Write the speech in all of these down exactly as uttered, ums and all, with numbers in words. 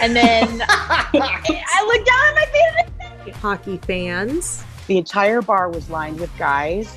And then I looked down at my feet and I said, hockey fans. The entire bar was lined with guys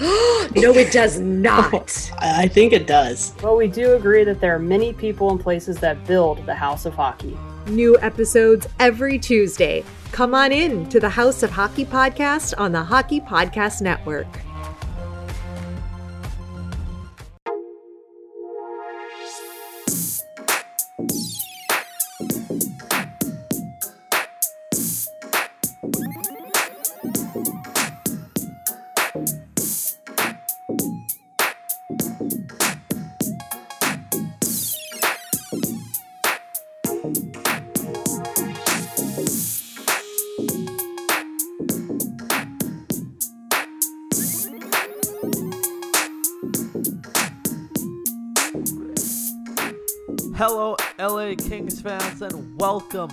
No, it does not. I think it does. Well, we do agree that there are many people and places that build the House of Hockey. New episodes every Tuesday. Come on in to the House of Hockey Podcast on the Hockey Podcast Network. Hello, L A Kings fans, and welcome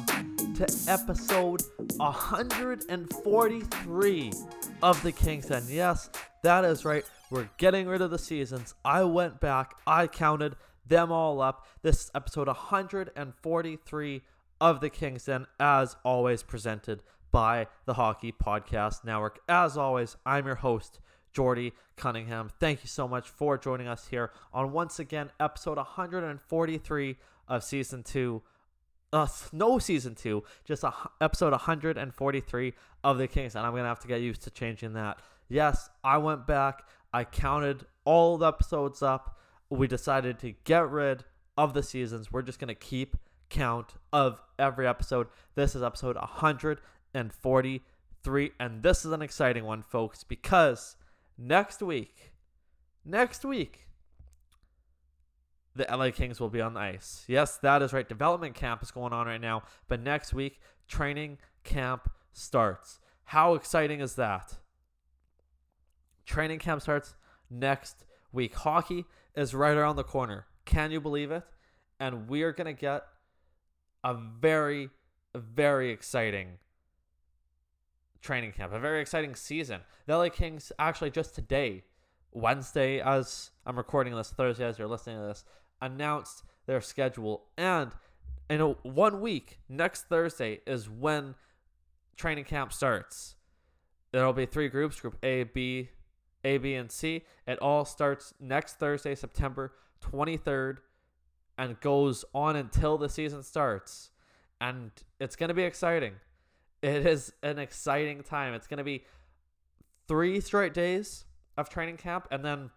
to episode one forty-three of The Kings Den. Yes, that is right. We're getting rid of the seasons. I went back. I counted them all up. This is episode one forty-three of The Kings Den, as always, presented by the Hockey Podcast Network. As always, I'm your host, Jordy Cunningham. Thank you so much for joining us here on, once again, episode one forty-three of season two. Uh, no, season two, just a, episode one forty-three of The Kings. And I'm going to have to get used to changing that. Yes, I went back. I counted all the episodes up. We decided to get rid of the seasons. We're just going to keep count of every episode. This is episode one forty-three. And this is an exciting one, folks, because Next week, next week, the L A Kings will be on the ice. Yes, that is right. Development camp is going on right now. But next week, training camp starts. How exciting is that? Training camp starts next week. Hockey is right around the corner. Can you believe it? And we are going to get a very, very exciting training camp, a very exciting season. The L A Kings, actually just today, Wednesday, as I'm recording this, Thursday as you're listening to this, announced their schedule. And in a, one week, next Thursday, is when training camp starts. There will be three groups, group A, B, A, B, and C. It all starts next Thursday, September twenty-third, and goes on until the season starts. And it's going to be exciting. It is an exciting time. It's going to be three straight days of training camp and then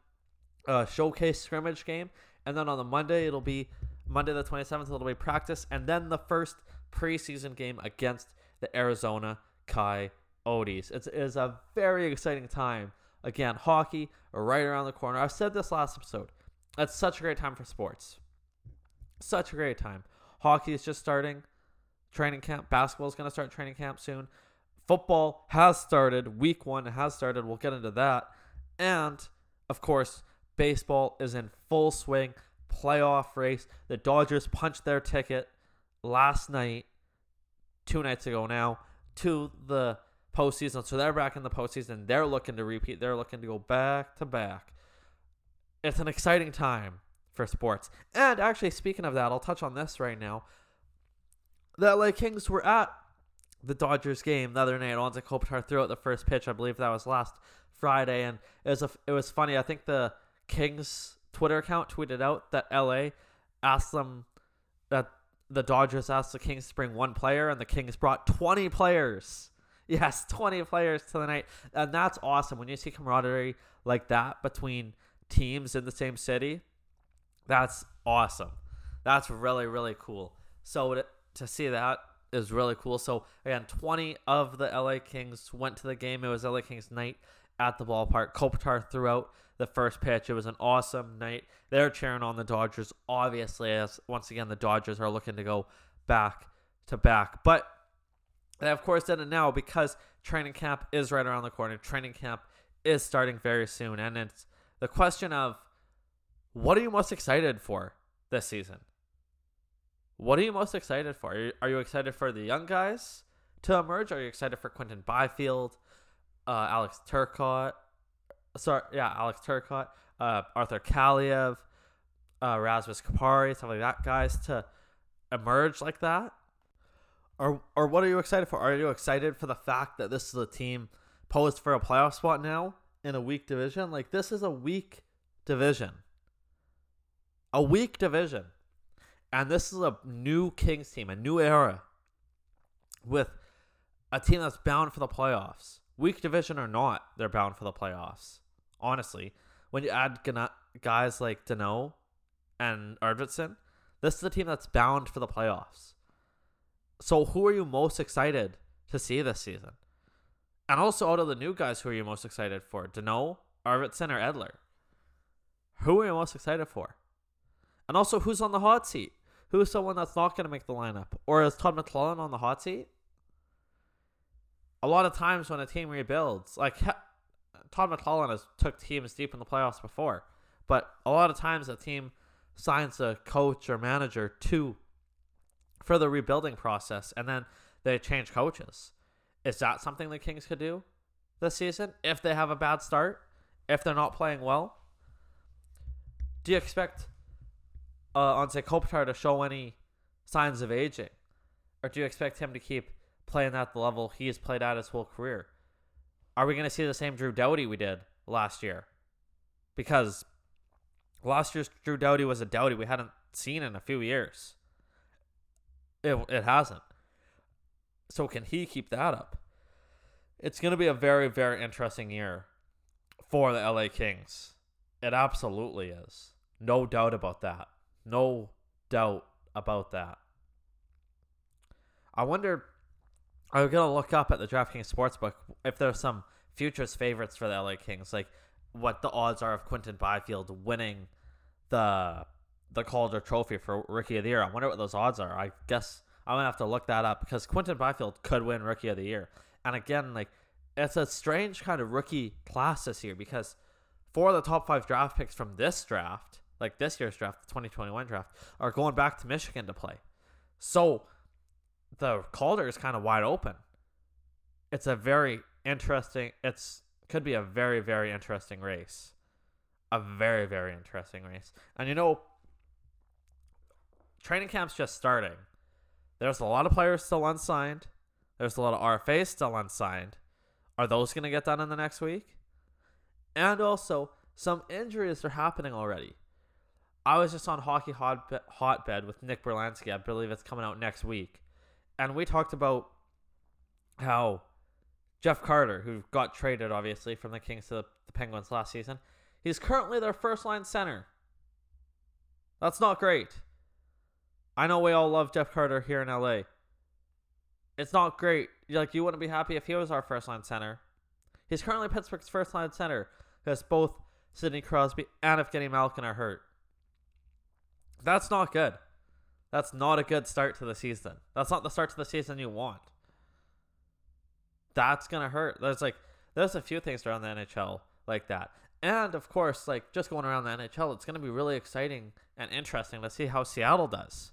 a showcase scrimmage game. And then on the Monday, it'll be Monday the twenty-seventh, it'll be practice. And then the first preseason game against the Arizona Coyotes. It's, it is a very exciting time. Again, hockey right around the corner. I've said this last episode. It's such a great time for sports. Such a great time. Hockey is just starting training camp. Basketball is going to start training camp soon. Football has started. Week one has started. We'll get into that. And, of course, baseball is in full swing. Playoff race. The Dodgers punched their ticket last night, two nights ago now, to the postseason. So they're back in the postseason. They're looking to repeat. They're looking to go back to back. It's an exciting time for sports. And, actually, speaking of that, I'll touch on this right now. The L A Kings were at the Dodgers game the other night. Anze Kopitar threw out the first pitch. I believe that was last Friday, and it was a, it was funny. I think the Kings Twitter account tweeted out that L A asked them that the Dodgers asked the Kings to bring one player, and the Kings brought twenty players. Yes, twenty players to the night, and that's awesome. When you see camaraderie like that between teams in the same city, that's awesome. That's really, really cool. So to, to see that is really cool. So again, twenty of the L A Kings went to the game. It was L A Kings night at the ballpark. Kopitar threw out the first pitch. It was an awesome night. They're cheering on the Dodgers, obviously, as once again the Dodgers are looking to go back to back. But they of course did it now because training camp is right around the corner. Training camp is starting very soon, and it's the question of what are you most excited for this season? What are you most excited for? Are you, are you excited for the young guys to emerge? Are you excited for Quentin Byfield, uh, Alex Turcotte? Sorry, yeah, Alex Turcotte, uh, Arthur Kaliev, uh, Rasmus Kupari, stuff like that, guys to emerge like that? Or, or what are you excited for? Are you excited for the fact that this is a team posed for a playoff spot now in a weak division? Like, this is a weak division. A weak division. And this is a new Kings team, a new era with a team that's bound for the playoffs. Weak division or not, they're bound for the playoffs. Honestly, when you add guys like Deneau and Arvidsson, this is a team that's bound for the playoffs. So who are you most excited to see this season? And also out of the new guys, who are you most excited for? Deneau, Arvidsson, or Edler? Who are you most excited for? And also, who's on the hot seat? Who's someone that's not going to make the lineup? Or is Todd McClellan on the hot seat? A lot of times when a team rebuilds, like Todd McClellan has took teams deep in the playoffs before, but a lot of times a team signs a coach or manager to for the rebuilding process, and then they change coaches. Is that something the Kings could do this season if they have a bad start, if they're not playing well? Do you expect uh, Anze Kopitar to show any signs of aging, or do you expect him to keep playing at the level he has played at his whole career? Are we going to see the same Drew Doughty we did last year? Because last year's Drew Doughty was a Doughty we hadn't seen in a few years. It, it hasn't. So can he keep that up? It's going to be a very, very interesting year for the L A Kings. It absolutely is. No doubt about that. No doubt about that. I wonder... I'm going to look up at the DraftKings Sportsbook if there's some futures favorites for the L A Kings, like what the odds are of Quentin Byfield winning the the Calder Trophy for Rookie of the Year. I wonder what those odds are. I guess I'm going to have to look that up because Quentin Byfield could win Rookie of the Year. And again, like it's a strange kind of rookie class this year because four of the top five draft picks from this draft, like this year's draft, the twenty twenty-one draft, are going back to Michigan to play. So... the Calder is kind of wide open. It's a very interesting, it's could be a very, very interesting race. A very, very interesting race. And you know, training camp's just starting. There's a lot of players still unsigned. There's a lot of R F As still unsigned. Are those going to get done in the next week? And also, some injuries are happening already. I was just on Hockey Hotbed with Nick Berlansky. I believe it's coming out next week. And we talked about how Jeff Carter, who got traded, obviously, from the Kings to the, the Penguins last season, he's currently their first-line center. That's not great. I know we all love Jeff Carter here in L A. It's not great. You're like, you wouldn't be happy if he was our first-line center. He's currently Pittsburgh's first-line center because both Sidney Crosby and Evgeny Malkin are hurt. That's not good. That's not a good start to the season. That's not the start to the season you want. That's going to hurt. There's like there's a few things around the N H L like that. And, of course, like just going around the N H L, it's going to be really exciting and interesting to see how Seattle does.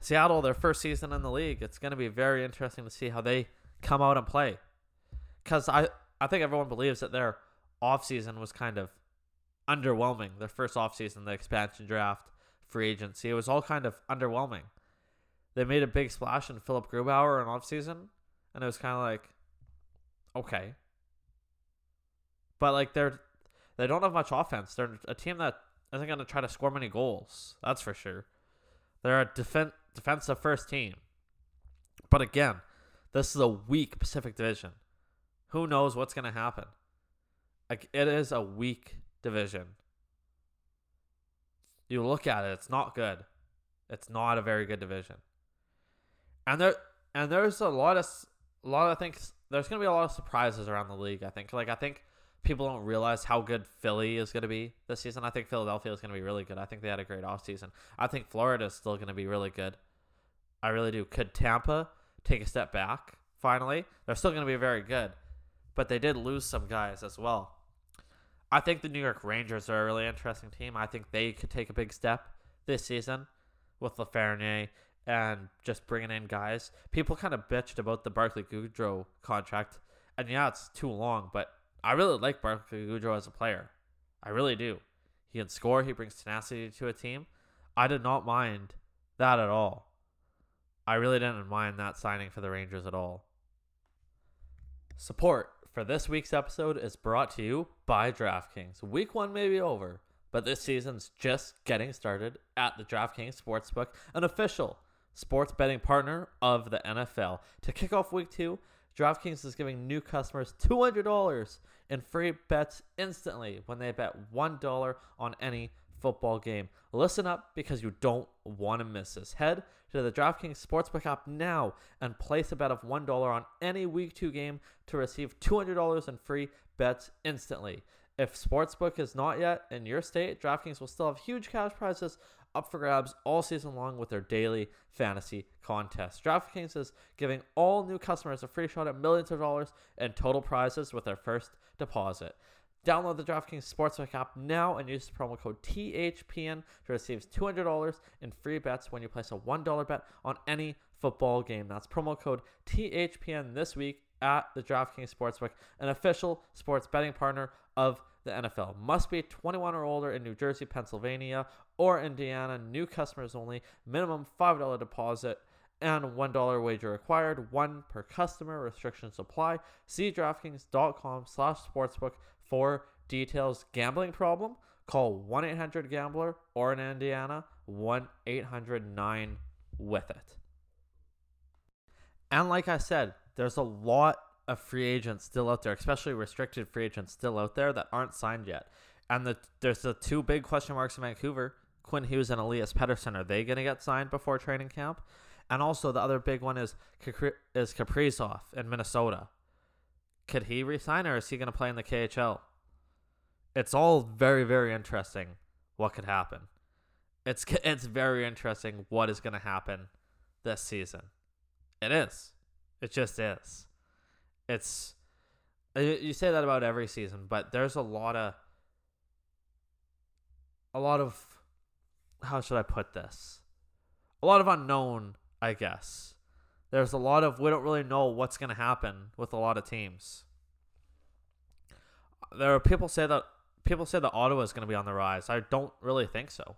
Seattle, their first season in the league, it's going to be very interesting to see how they come out and play. Because I, I think everyone believes that their offseason was kind of underwhelming, their first offseason, the expansion draft, free agency. It was all kind of underwhelming. They made a big splash in Philip Grubauer in offseason, And it was kind of like, okay. But, like, they're, they don't have much offense. They're a team that isn't going to try to score many goals. That's for sure. They're a defen- defensive first team. But, again, this is a weak Pacific Division. Who knows what's going to happen? Like, it is a weak division. You look at it, it's not good. It's not a very good division. And there, and there's a lot of, a lot of things. There's going to be a lot of surprises around the league, I think. Like, I think people don't realize how good Philly is going to be this season. I think Philadelphia is going to be really good. I think they had a great offseason. I think Florida is still going to be really good. I really do. Could Tampa take a step back, finally? They're still going to be very good. But they did lose some guys as well. I think the New York Rangers are a really interesting team. I think they could take a big step this season with Lafreniere and just bringing in guys. People kind of bitched about the Barclay Goodrow contract. And yeah, it's too long, but I really like Barclay Goodrow as a player. I really do. He can score. He brings tenacity to a team. I did not mind that at all. I really didn't mind that signing for the Rangers at all. Support for this week's episode is brought to you by DraftKings. Week one may be over, but this season's just getting started at the DraftKings Sportsbook, an official sports betting partner of the N F L. To kick off week two, DraftKings is giving new customers two hundred dollars in free bets instantly when they bet one dollar on any football game. Listen up, because you don't want to miss this. Head to the DraftKings Sportsbook app now and place a bet of one dollar on any Week two game to receive two hundred dollars in free bets instantly. If Sportsbook is not yet in your state, DraftKings will still have huge cash prizes up for grabs all season long with their daily fantasy contest. DraftKings is giving all new customers a free shot at millions of dollars in total prizes with their first deposit. Download the DraftKings Sportsbook app now and use the promo code T H P N to receive two hundred dollars in free bets when you place a one dollar bet on any football game. That's promo code T H P N this week at the DraftKings Sportsbook, an official sports betting partner of the N F L. Must be twenty-one or older in New Jersey, Pennsylvania, or Indiana. New customers only. Minimum five dollars deposit and one dollar wager required. One per customer. Restrictions apply. See DraftKings.com slash sportsbook for details. Gambling problem? Call one eight hundred gambler or in Indiana, one eight hundred nine with it. And like I said, there's a lot of free agents still out there, especially restricted free agents still out there that aren't signed yet. And the, there's the two big question marks in Vancouver. Quinn Hughes and Elias Pettersson, are they going to get signed before training camp? And also the other big one is is Kaprizov in Minnesota. Could he resign, or is he going to play in the K H L? It's all very, very interesting what could happen. It's it's very interesting what is going to happen this season. It is. It just is. It's, you say that about every season, but there's a lot of, a lot of, how should I put this? A lot of unknown, I guess. There's a lot of, we don't really know what's going to happen with a lot of teams. There are people say that, people say that Ottawa is going to be on the rise. I don't really think so.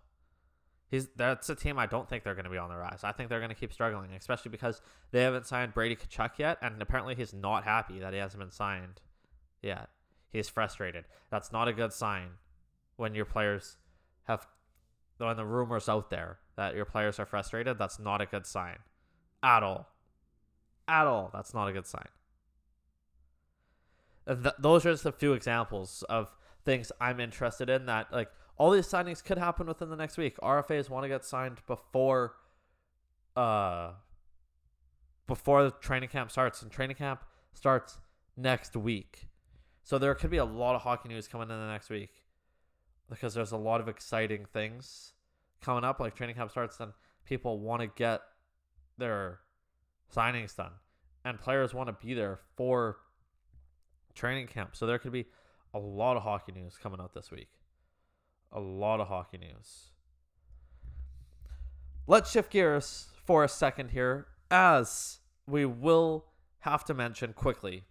He's, that's a team I don't think they're going to be on the rise. I think they're going to keep struggling, especially because they haven't signed Brady Tkachuk yet, and apparently he's not happy that he hasn't been signed yet. He's frustrated. That's not a good sign when your players have, when the rumors out there that your players are frustrated, that's not a good sign. At all. At all. That's not a good sign. Th- those are just a few examples of things I'm interested in that, like, all these signings could happen within the next week. R F As want to get signed before uh, before the training camp starts. And training camp starts next week. So there could be a lot of hockey news coming in the next week, because there's a lot of exciting things coming up. Like, training camp starts and people want to get their signings done. And players want to be there for training camp. So there could be a lot of hockey news coming out this week. A lot of hockey news. Let's shift gears for a second here, as we will have to mention quickly.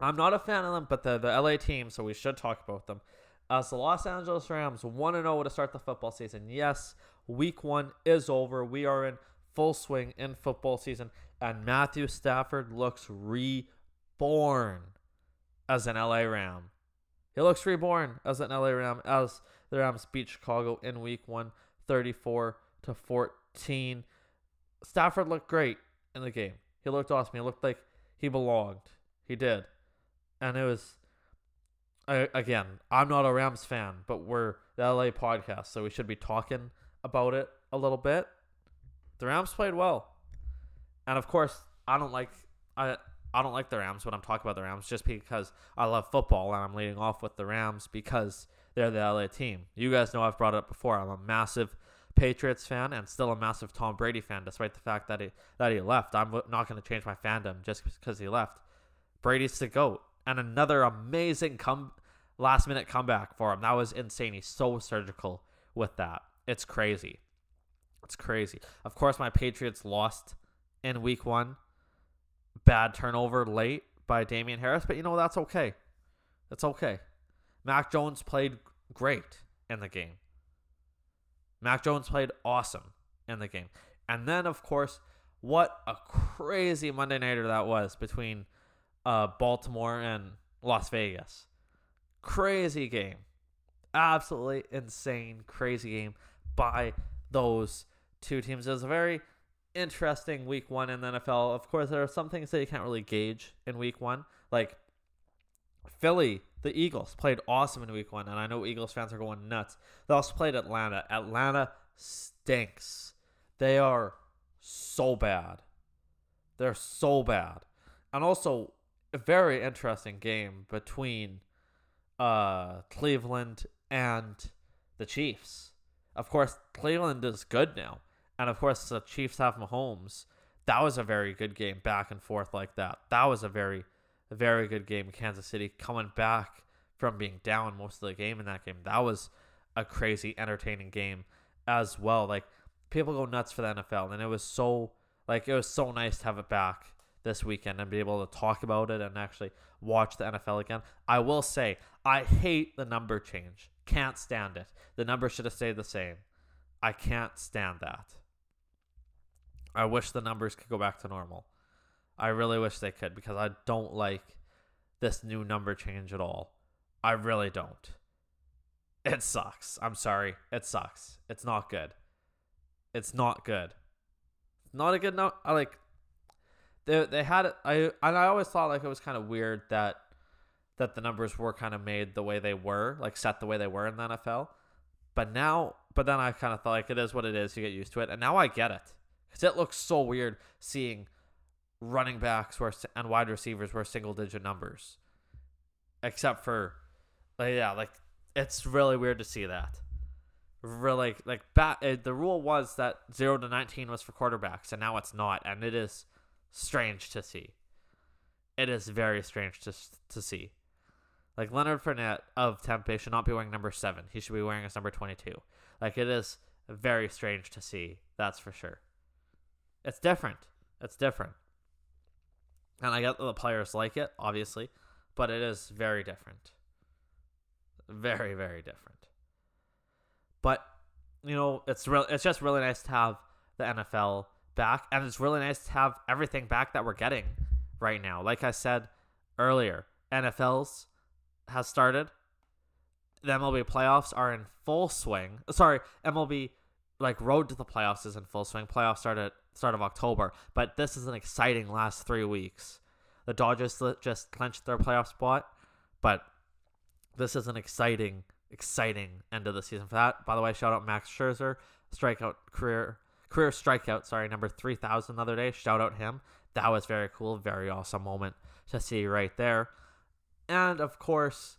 I'm not a fan of them, but they're the L A team, so we should talk about them. As the Los Angeles Rams one and oh to start the football season. Yes, week one is over. We are in full swing in football season. and Matthew Stafford looks reborn as an L A Ram. He looks reborn as an L A Ram as the Rams beat Chicago in week one, thirty-four to fourteen. Stafford looked great in the game. He looked awesome. He looked like he belonged. He did. And it was, I, again, I'm not a Rams fan, but we're the L A podcast, so we should be talking about it a little bit. The Rams played well. And of course, I don't like I I don't like the Rams when I'm talking about the Rams, just because I love football and I'm leading off with the Rams because they're the L A team. You guys know I've brought it up before. I'm a massive Patriots fan and still a massive Tom Brady fan, despite the fact that he that he left. I'm not going to change my fandom just because he left. Brady's the GOAT, and another amazing come last minute comeback for him. That was insane. He's so surgical with that. It's crazy. It's crazy. Of course, my Patriots lost in week one. Bad turnover late by Damian Harris, but you know, that's okay. That's okay. Mac Jones played great in the game. Mac Jones played awesome in the game. And then, of course, what a crazy Monday nighter that was between uh, Baltimore and Las Vegas. Crazy game. Absolutely insane, crazy game by those two teams. It was a very interesting week one in the N F L. Of course, there are some things that you can't really gauge in week one. Like Philly, the Eagles played awesome in week one, and I know Eagles fans are going nuts. They also played Atlanta. Atlanta stinks. They are so bad. They're so bad. And also, a very interesting game between uh, Cleveland and the Chiefs. Of course, Cleveland is good now. And of course, the Chiefs have Mahomes. That was a very good game, back and forth like that. That was a very, very good game. Kansas City coming back from being down most of the game in that game. That was a crazy, entertaining game as well. Like, people go nuts for the N F L. And it was so, like, it was so nice to have it back this weekend and be able to talk about it and actually watch the N F L again. I will say, I hate the number change. Can't stand it. The number should have stayed the same. I can't stand that. I wish the numbers could go back to normal. I really wish they could, because I don't like this new number change at all. I really don't. It sucks. I'm sorry. It sucks. It's not good. It's not good. Not a good number. I like... They they had it. I and I always thought like it was kind of weird that that the numbers were kind of made the way they were, like set the way they were in the N F L. But now, but then I kind of thought like it is what it is. You get used to it, and now I get it, because it looks so weird seeing running backs were and wide receivers were single digit numbers, except for like yeah, like it's really weird to see that. Really like back the rule was that zero to nineteen was for quarterbacks, and now it's not, and it is. Strange to see. It is very strange to to see. Like Leonard Fournette of Tampa Bay should not be wearing number seven. He should be wearing his number twenty-two. Like it is very strange to see. That's for sure. It's different. It's different. And I get that the players like it, obviously, but it is very different. Very, very different. But you know, it's real. It's just really nice to have the N F L back, and it's really nice to have everything back that we're getting right now. Like I said earlier, N F L's has started. The M L B playoffs are in full swing. Sorry, M L B like road to the playoffs is in full swing. Playoffs start at start of October, but this is an exciting last three weeks. The Dodgers just clinched their playoff spot, but this is an exciting, exciting end of the season for that. By the way, shout out Max Scherzer, strikeout career. Career strikeout, sorry, number three thousand the other day. Shout out him. That was very cool. Very awesome moment to see right there. And, of course,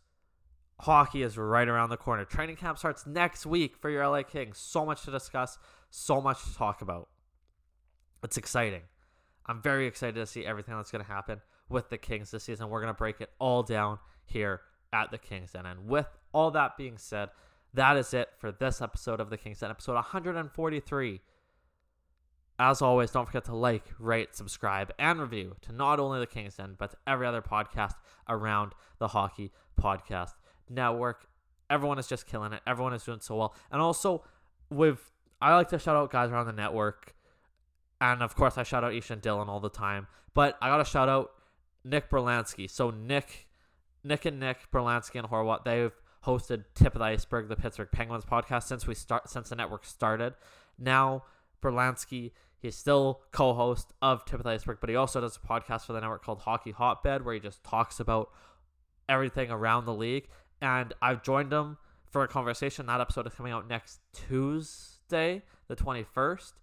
hockey is right around the corner. Training camp starts next week for your L A Kings. So much to discuss. So much to talk about. It's exciting. I'm very excited to see everything that's going to happen with the Kings this season. We're going to break it all down here at the Kings Den. And with all that being said, that is it for this episode of the Kings Den, episode one forty-three. As always, don't forget to like, rate, subscribe, and review to not only the Kings Den, but to every other podcast around the Hockey Podcast Network. Everyone is just killing it. Everyone is doing so well. And also, we've I like to shout out guys around the network. And, of course, I shout out Ishan Dillon all the time. But I got to shout out Nick Berlansky. So Nick Nick and Nick, Berlansky and Horwat, they've hosted Tip of the Iceberg, the Pittsburgh Penguins podcast, since we start since the network started. Now, Berlansky, he's still co-host of Tip of the Iceberg, but he also does a podcast for the network called Hockey Hotbed, where he just talks about everything around the league. And I've joined him for a conversation. That episode is coming out next Tuesday, the twenty-first.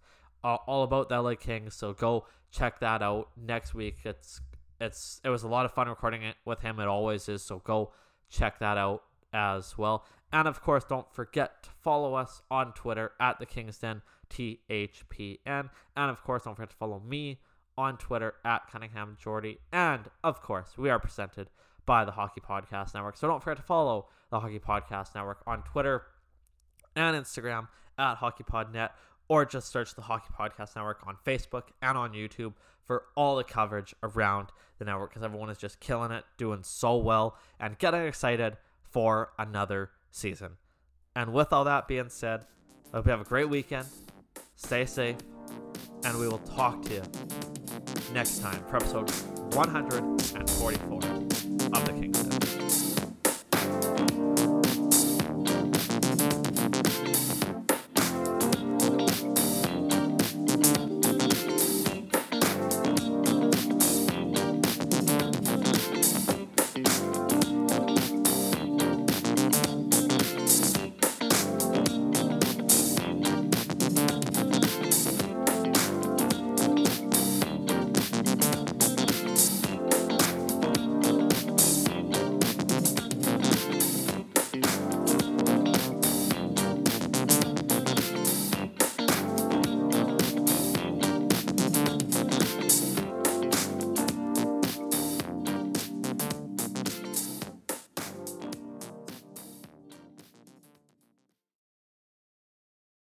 Uh, all about the L A Kings, so go check that out next week. It's it's it was a lot of fun recording it with him. It always is, so go check that out as well. And of course, don't forget to follow us on Twitter at the Kings Den T H P N. And of course, don't forget to follow me on Twitter at Cunningham Jordy. And of course, we are presented by the Hockey Podcast Network, so don't forget to follow the Hockey Podcast Network on Twitter and Instagram at HockeyPodNet. Or just search the Hockey Podcast Network on Facebook and on YouTube for all the coverage around the network, because everyone is just killing it, doing so well, and getting excited for another season. And with all that being said, I hope you have a great weekend, stay safe, and we will talk to you next time for episode one forty-four of The Kings.